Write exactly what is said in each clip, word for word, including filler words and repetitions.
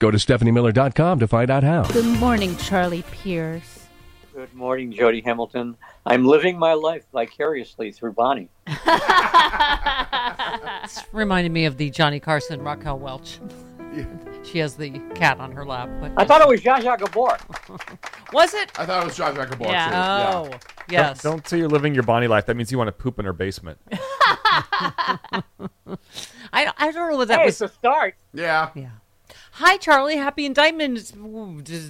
Go to Stephanie Miller dot com to find out how. Good morning, Charlie Pierce. Good morning, Jody Hamilton. I'm living my life vicariously through Bonnie. It's reminded me of the Johnny Carson, Raquel Welch. Yeah. She has the cat on her lap. But I thought it was Zsa Zsa Gabor. Was it? I thought it was Zsa Zsa Gabor, yeah. too. Oh, yeah. Yes. Don't, don't say you're living your Bonnie life. That means you want to poop in her basement. I, I don't know what that hey, was. It's a start. Yeah. Yeah. Hi, Charlie. Happy Indictment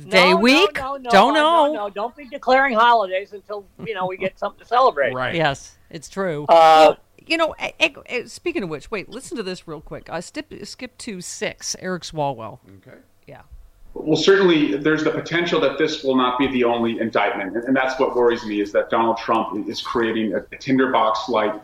Day no, week. No, no, no, don't know. No, no, no, don't be declaring holidays until, you know, we get something to celebrate. Right. Yes, it's true. Uh, you know, speaking of which, wait, listen to this real quick. I skip, skip to six, Eric Swalwell. Okay. Yeah. Well, certainly there's the potential that this will not be the only indictment. And that's what worries me, is that Donald Trump is creating a tinderbox-like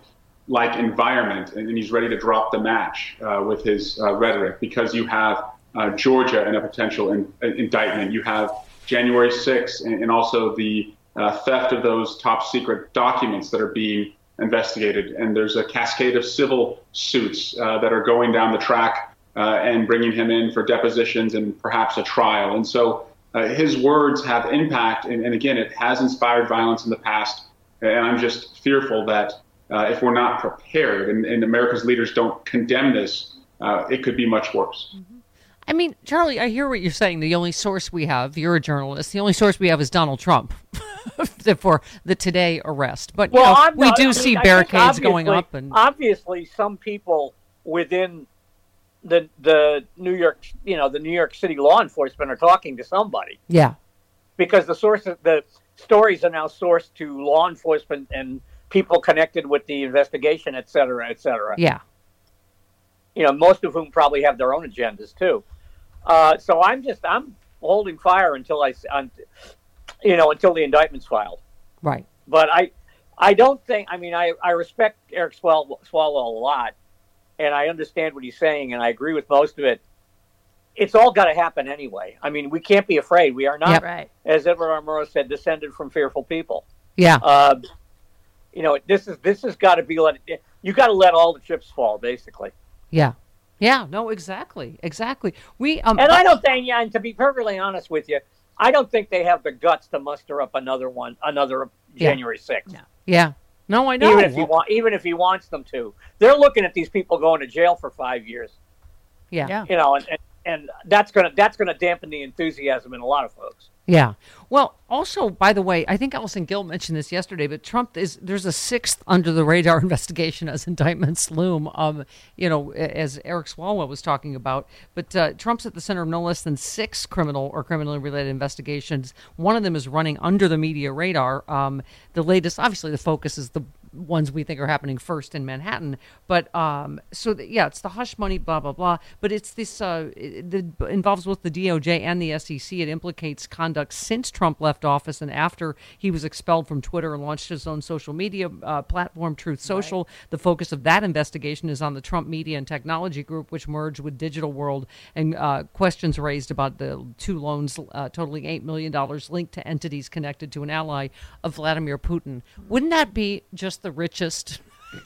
like environment, and he's ready to drop the match uh, with his uh, rhetoric, because you have Uh, Georgia and a potential in, uh, indictment. You have January sixth and, and also the uh, theft of those top secret documents that are being investigated. And there's a cascade of civil suits uh, that are going down the track uh, and bringing him in for depositions and perhaps a trial. And so uh, his words have impact. And, and again, it has inspired violence in the past. And I'm just fearful that uh, if we're not prepared and, and America's leaders don't condemn this, uh, it could be much worse. Mm-hmm. I mean, Charlie, I hear what you're saying. The only source we have, you're a journalist, the only source we have is Donald Trump for the today arrest. But well, you know, we not, do I see mean, barricades going up. And obviously, some people within the the New York, you know, the New York City law enforcement are talking to somebody. Yeah, because the source of the stories are now sourced to law enforcement and people connected with the investigation, et cetera, et cetera. Yeah, you know, most of whom probably have their own agendas too. Uh, so I'm just I'm holding fire until I, I'm, you know, until the indictment's filed. Right. But I, I don't think. I mean, I, I respect Eric Swalwell, Swalwell a lot, and I understand what he's saying, and I agree with most of it. It's all got to happen anyway. I mean, we can't be afraid. We are not, yep. as Edward R. Murrow said, descended from fearful people. Yeah. Uh, you know, this is this has got to be let. You got to let all the chips fall, basically. Yeah. Yeah, no, exactly, exactly. We um, and I don't think, yeah, and to be perfectly honest with you, I don't think they have the guts to muster up another one, another yeah. January sixth. No. Yeah, no, I know. Even if he want, even if he wants them to, they're looking at these people going to jail for five years. Yeah, yeah. You know, and, and, and that's gonna that's gonna dampen the enthusiasm in a lot of folks. Yeah. Well, also, by the way, I think Allison Gill mentioned this yesterday, but Trump is there's a sixth under the radar investigation as indictments loom, um, you know, as Eric Swalwell was talking about. But uh, Trump's at the center of no less than six criminal or criminally related investigations. One of them is running under the media radar. Um, the latest, obviously, the focus is the ones we think are happening first in Manhattan. But um, so, the, yeah, it's the hush money, blah, blah, blah. But it's this, uh, it, it involves both the D O J and the S E C. It implicates conduct since Trump left office and after he was expelled from Twitter and launched his own social media uh, platform, Truth Social. Right. The focus of that investigation is on the Trump Media and Technology Group, which merged with Digital World, and uh, questions raised about the two loans uh, totaling eight million dollars linked to entities connected to an ally of Vladimir Putin. Wouldn't that be just the richest?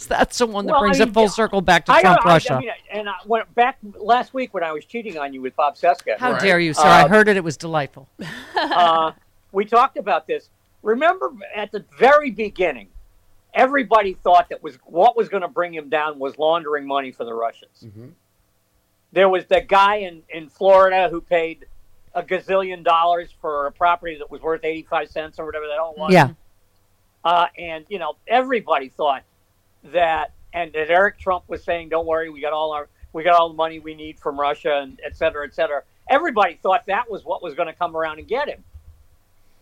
That's the one that well, brings I mean, it full circle back to I, Trump I, I, Russia. I mean, and I went back last week when I was cheating on you with Bob Seska. How right? dare you, sir? Uh, I heard it. It was delightful. uh, we talked about this. Remember at the very beginning, everybody thought that was what was going to bring him down was laundering money for the Russians. Mm-hmm. There was the guy in, in Florida who paid a gazillion dollars for a property that was worth eighty-five cents or whatever that all was. Yeah. Uh, and, you know, everybody thought that, and that Eric Trump was saying, don't worry, we got all our, we got all the money we need from Russia, and et cetera, et cetera. Everybody thought that was what was going to come around and get him.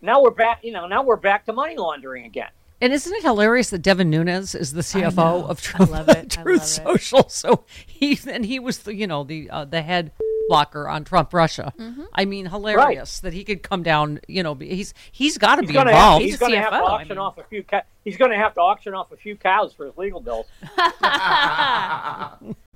Now we're back, you know, now we're back to money laundering again. And isn't it hilarious that Devin Nunes is the C F O of Truth, I love it. Truth I love Social? It. So he and he was the, you know, the uh, the head blocker on Trump Russia. Mm-hmm. I mean, hilarious right. that he could come down. You know, he's he's got to be gonna involved. Have, he's he's going to have to auction I mean. off a few. Ca- he's going to have to auction off a few cows for his legal bills.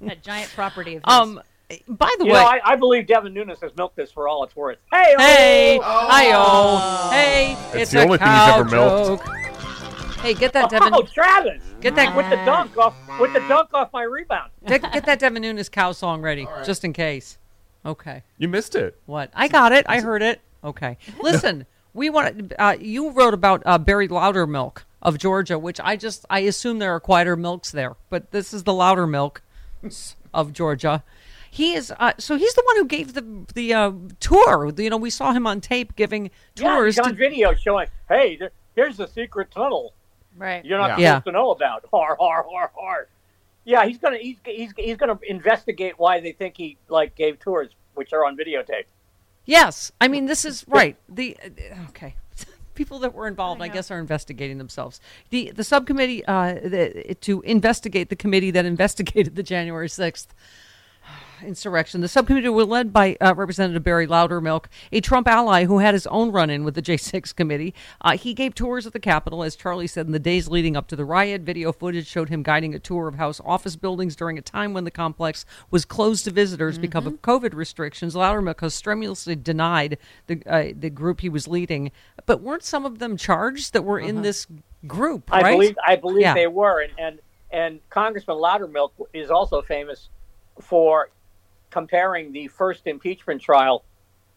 That giant property of his. Um, by the you way, know, I, I believe Devin Nunes has milked this for all it's worth. Hey, hey, oh, hey, it's, it's the a only cow thing he's ever milked. Hey, get that Devin. Oh, Travis, get that with the dunk off with the dunk off my rebound. Get, get that Devin Nunes cow song ready, right, just in case. Okay, you missed it. What? I got it. I heard it. Okay, listen. We want. Uh, you wrote about uh, Barry Loudermilk of Georgia, which I just I assume there are quieter milks there, but this is the Loudermilk of Georgia. He is uh, so he's the one who gave the the uh, tour. You know, we saw him on tape giving tours. Yeah, he's on to... video showing, hey, there, here's the secret tunnel, right? You're not yeah. supposed yeah. to know about. Har har har har. Yeah, he's gonna he's, he's he's gonna investigate why they think he like gave tours, which are on videotape. Yes, I mean this is right. The okay. People that were involved, I, I guess, are investigating themselves. The the subcommittee uh, the, to investigate the committee that investigated the January sixth insurrection. The subcommittee were led by uh, Representative Barry Loudermilk, a Trump ally who had his own run-in with the J six committee. Uh, he gave tours of the Capitol, as Charlie said, in the days leading up to the riot. Video footage showed him guiding a tour of House office buildings during a time when the complex was closed to visitors mm-hmm. because of COVID restrictions. Loudermilk has strenuously denied the uh, the group he was leading. But weren't some of them charged that were uh-huh. in this group, right? I believe, I believe yeah. they were. And, and, and Congressman Loudermilk is also famous for comparing the first impeachment trial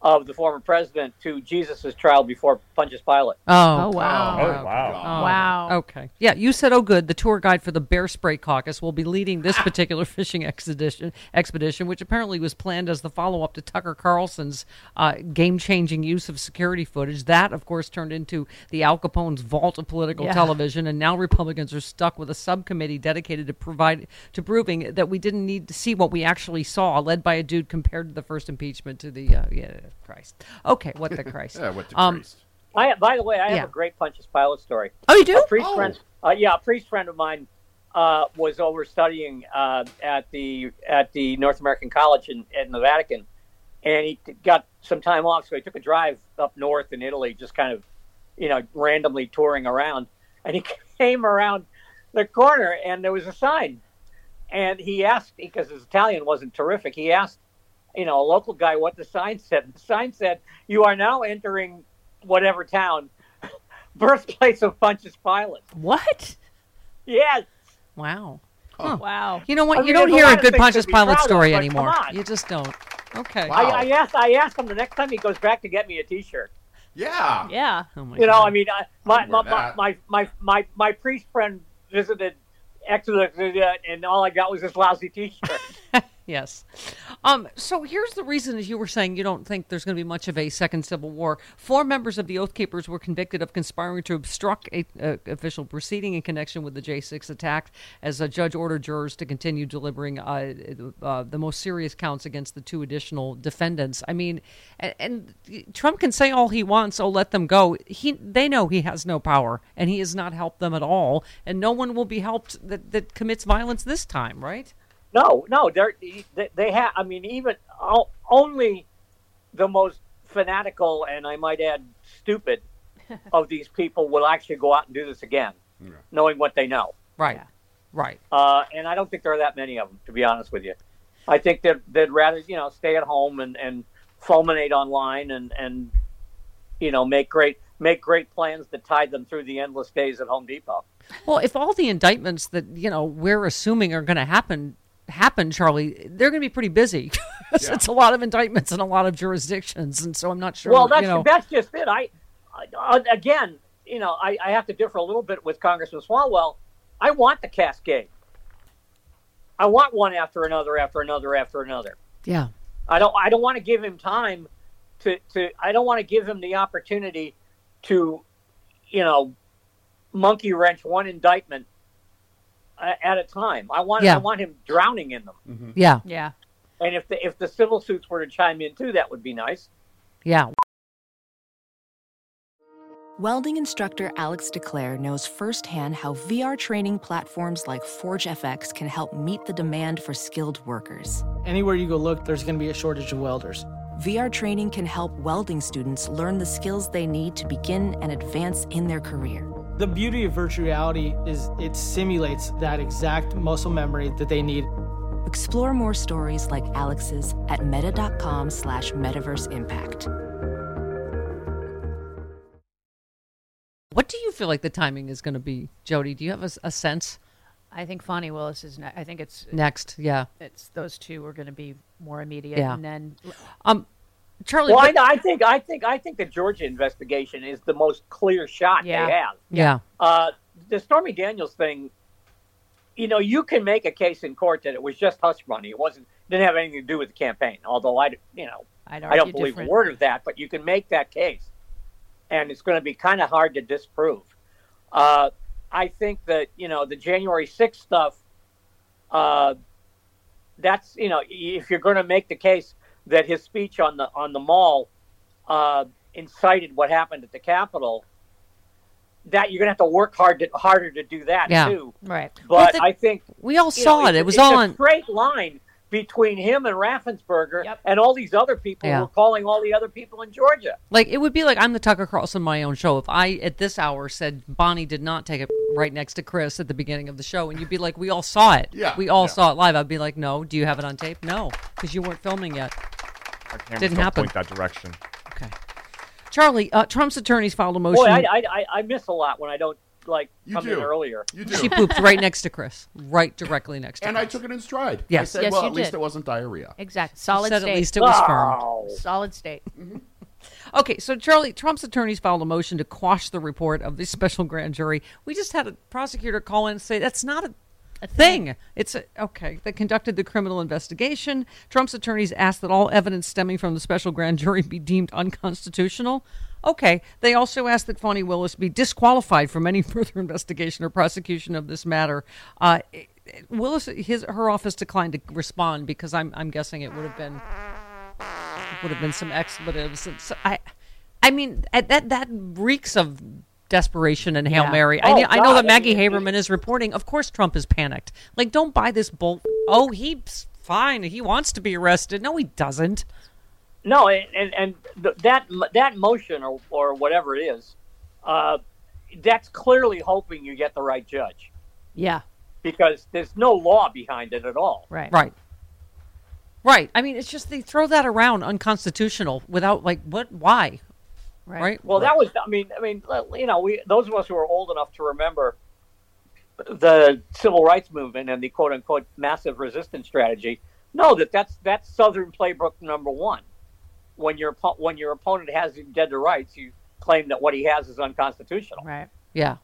of the former president to Jesus' trial before Pontius Pilate. Oh, oh wow. Oh, wow. Wow. wow. Okay. Yeah, you said, oh, good, the tour guide for the Bear Spray Caucus will be leading this particular fishing expedition, expedition, which apparently was planned as the follow-up to Tucker Carlson's uh, game-changing use of security footage. That, of course, turned into the Al Capone's vault of political yeah. television, and now Republicans are stuck with a subcommittee dedicated to provide to proving that we didn't need to see what we actually saw, led by a dude compared to the first impeachment to the... Uh, yeah. Christ. Okay, what the Christ. yeah, what the um, Christ. I, by the way, I yeah. have a great Pontius Pilate story. Oh, you do? A priest oh. friend, uh, yeah, a priest friend of mine uh, was over studying uh, at the at the North American College in, in the Vatican, and he t- got some time off, so he took a drive up north in Italy, just kind of, you know, randomly touring around, and he came around the corner, and there was a sign, and he asked, because his Italian wasn't terrific, he asked, you know, a local guy what the sign said. The sign said, "You are now entering whatever town, birthplace of Pontius Pilate." What? Yes. Wow. Huh. Wow. You know what? I mean, you don't hear a, a good Pontius Pilate story of, anymore. You just don't. Okay. Wow. I, I asked. I asked him the next time he goes back to get me a T-shirt. Yeah. Yeah. Oh my you God. know, I mean, I, my, my, my, my my my my priest friend visited Exodus, and all I got was this lousy T-shirt. Yes. Um, so here's the reason, as you were saying, you don't think there's going to be much of a second civil war. Four members of the Oath Keepers were convicted of conspiring to obstruct a uh, official proceeding in connection with the J six attack, as a judge ordered jurors to continue delivering uh, uh, the most serious counts against the two additional defendants. I mean, and, and Trump can say all he wants, oh, let them go. He, they know he has no power, and he has not helped them at all, and no one will be helped that, that commits violence this time, right? No, no, they they have. I mean, even all, only the most fanatical, and I might add, stupid of these people will actually go out and do this again, yeah. knowing what they know. Right, yeah. right. Uh, and I don't think there are that many of them, to be honest with you. I think that they'd, they'd rather, you know, stay at home and, and fulminate online and, and you know make great make great plans that tide them through the endless days at Home Depot. Well, if all the indictments that you know we're assuming are going to happen. happen, Charlie, they're going to be pretty busy. yeah. It's a lot of indictments in a lot of jurisdictions, and so I'm not sure. Well, that's, you know... that's just it. I, I again, you know, I, I have to differ a little bit with Congressman Swalwell. I want the cascade. I want one after another, after another, after another. Yeah. I don't. I don't want to give him time to. to I don't want to give him the opportunity to, you know, monkey wrench one indictment at a time. I want yeah. I want him drowning in them. Mm-hmm. Yeah. Yeah. And if the if the civil suits were to chime in too, that would be nice. Yeah. Welding instructor Alex DeClaire knows firsthand how V R training platforms like ForgeFX can help meet the demand for skilled workers. Anywhere you go look, there's going to be a shortage of welders. V R training can help welding students learn the skills they need to begin and advance in their career. The beauty of virtual reality is it simulates that exact muscle memory that they need. Explore more stories like Alex's at meta.com slash metaverse impact. What do you feel like the timing is going to be, Jody? Do you have a, a sense? I think Fani Willis is next. I think it's next. Yeah. It's those two are going to be more immediate. Yeah. And then um, Charlie, well, but- I, I think I think I think the Georgia investigation is the most clear shot yeah. they have. Yeah. Uh, the Stormy Daniels thing, you know, you can make a case in court that it was just hush money. It wasn't didn't have anything to do with the campaign. Although I, you know, I'd I don't believe different. a word of that, but you can make that case, and it's going to be kind of hard to disprove. Uh, I think that you know the January sixth stuff. Uh, that's you know if you're going to make the case that his speech on the on the mall uh, incited what happened at the Capitol, that you're going to have to work hard to, harder to do that, yeah, too. Right. But well, the, I think... We all saw know, it. It was all on... It's a straight line between him and Raffensperger yep. and all these other people yeah. who are calling all the other people in Georgia. Like, it would be like I'm the Tucker Carlson my own show. If I, at this hour, said Bonnie did not take it right next to Chris at the beginning of the show, and you'd be like, we all saw it. Yeah, we all yeah. saw it live. I'd be like, no. Do you have it on tape? No, because you weren't filming yet. Our cameras Didn't don't happen. Point that direction. Okay, Charlie. Uh, Trump's attorneys filed a motion. Boy, I, I I miss a lot when I don't like you come do. in earlier. You do. She pooped right next to Chris, right directly next to and Chris. And I took it in stride. Yes, I said, yes, well, you at did. least it wasn't diarrhea. Exactly. Solid said state. Said at least it was oh. firm. Solid state. Mm-hmm. Okay, so Charlie, Trump's attorneys filed a motion to quash the report of the special grand jury. We just had a prosecutor call in and say that's not a, a thing. thing. It's a, okay. They conducted the criminal investigation. Trump's attorneys asked that all evidence stemming from the special grand jury be deemed unconstitutional. Okay. They also asked that Fani Willis be disqualified from any further investigation or prosecution of this matter. Uh, Willis, his her office declined to respond because I'm I'm guessing it would have been. Would have been some expletives. And so I, I mean, that that reeks of desperation and Hail yeah. Mary. I, oh, I know that Maggie Haberman is reporting. Of course, Trump is panicked. Like, don't buy this bull. Oh, he's fine. He wants to be arrested. No, he doesn't. No, and and that that motion or, or whatever it is, uh, that's clearly hoping you get the right judge. Yeah, because there's no law behind it at all. Right. Right. Right. I mean, it's just they throw that around unconstitutional without like what, why? Right. right? Well, right. that was I mean, I mean, you know, we those of us who are old enough to remember the civil rights movement and the quote unquote massive resistance strategy know that that's that's Southern playbook number one. When your when your opponent has you dead to rights, you claim that what he has is unconstitutional. Right. Yeah.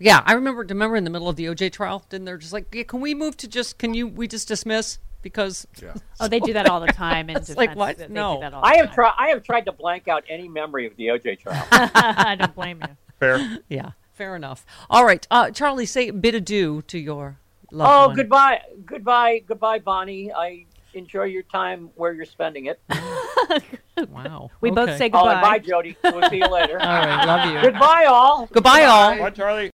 Yeah, I remember remember in the middle of the O J trial, didn't they're just like, yeah, can we move to just can you we just dismiss because yeah. oh they do that all the time in defense. Like what? They no. do that all the I have tried I have tried to blank out any memory of the O J trial. I don't blame you. Fair. Yeah, fair enough. All right. Uh, Charlie, say a bit adieu to your loved Oh, one. goodbye. Goodbye. Goodbye, Bonnie. I enjoy your time where you're spending it. Wow. We okay. both say goodbye. Oh, bye, Jody. We'll see you later. All right, love you. Goodbye all. Goodbye, goodbye all. Bye, Charlie.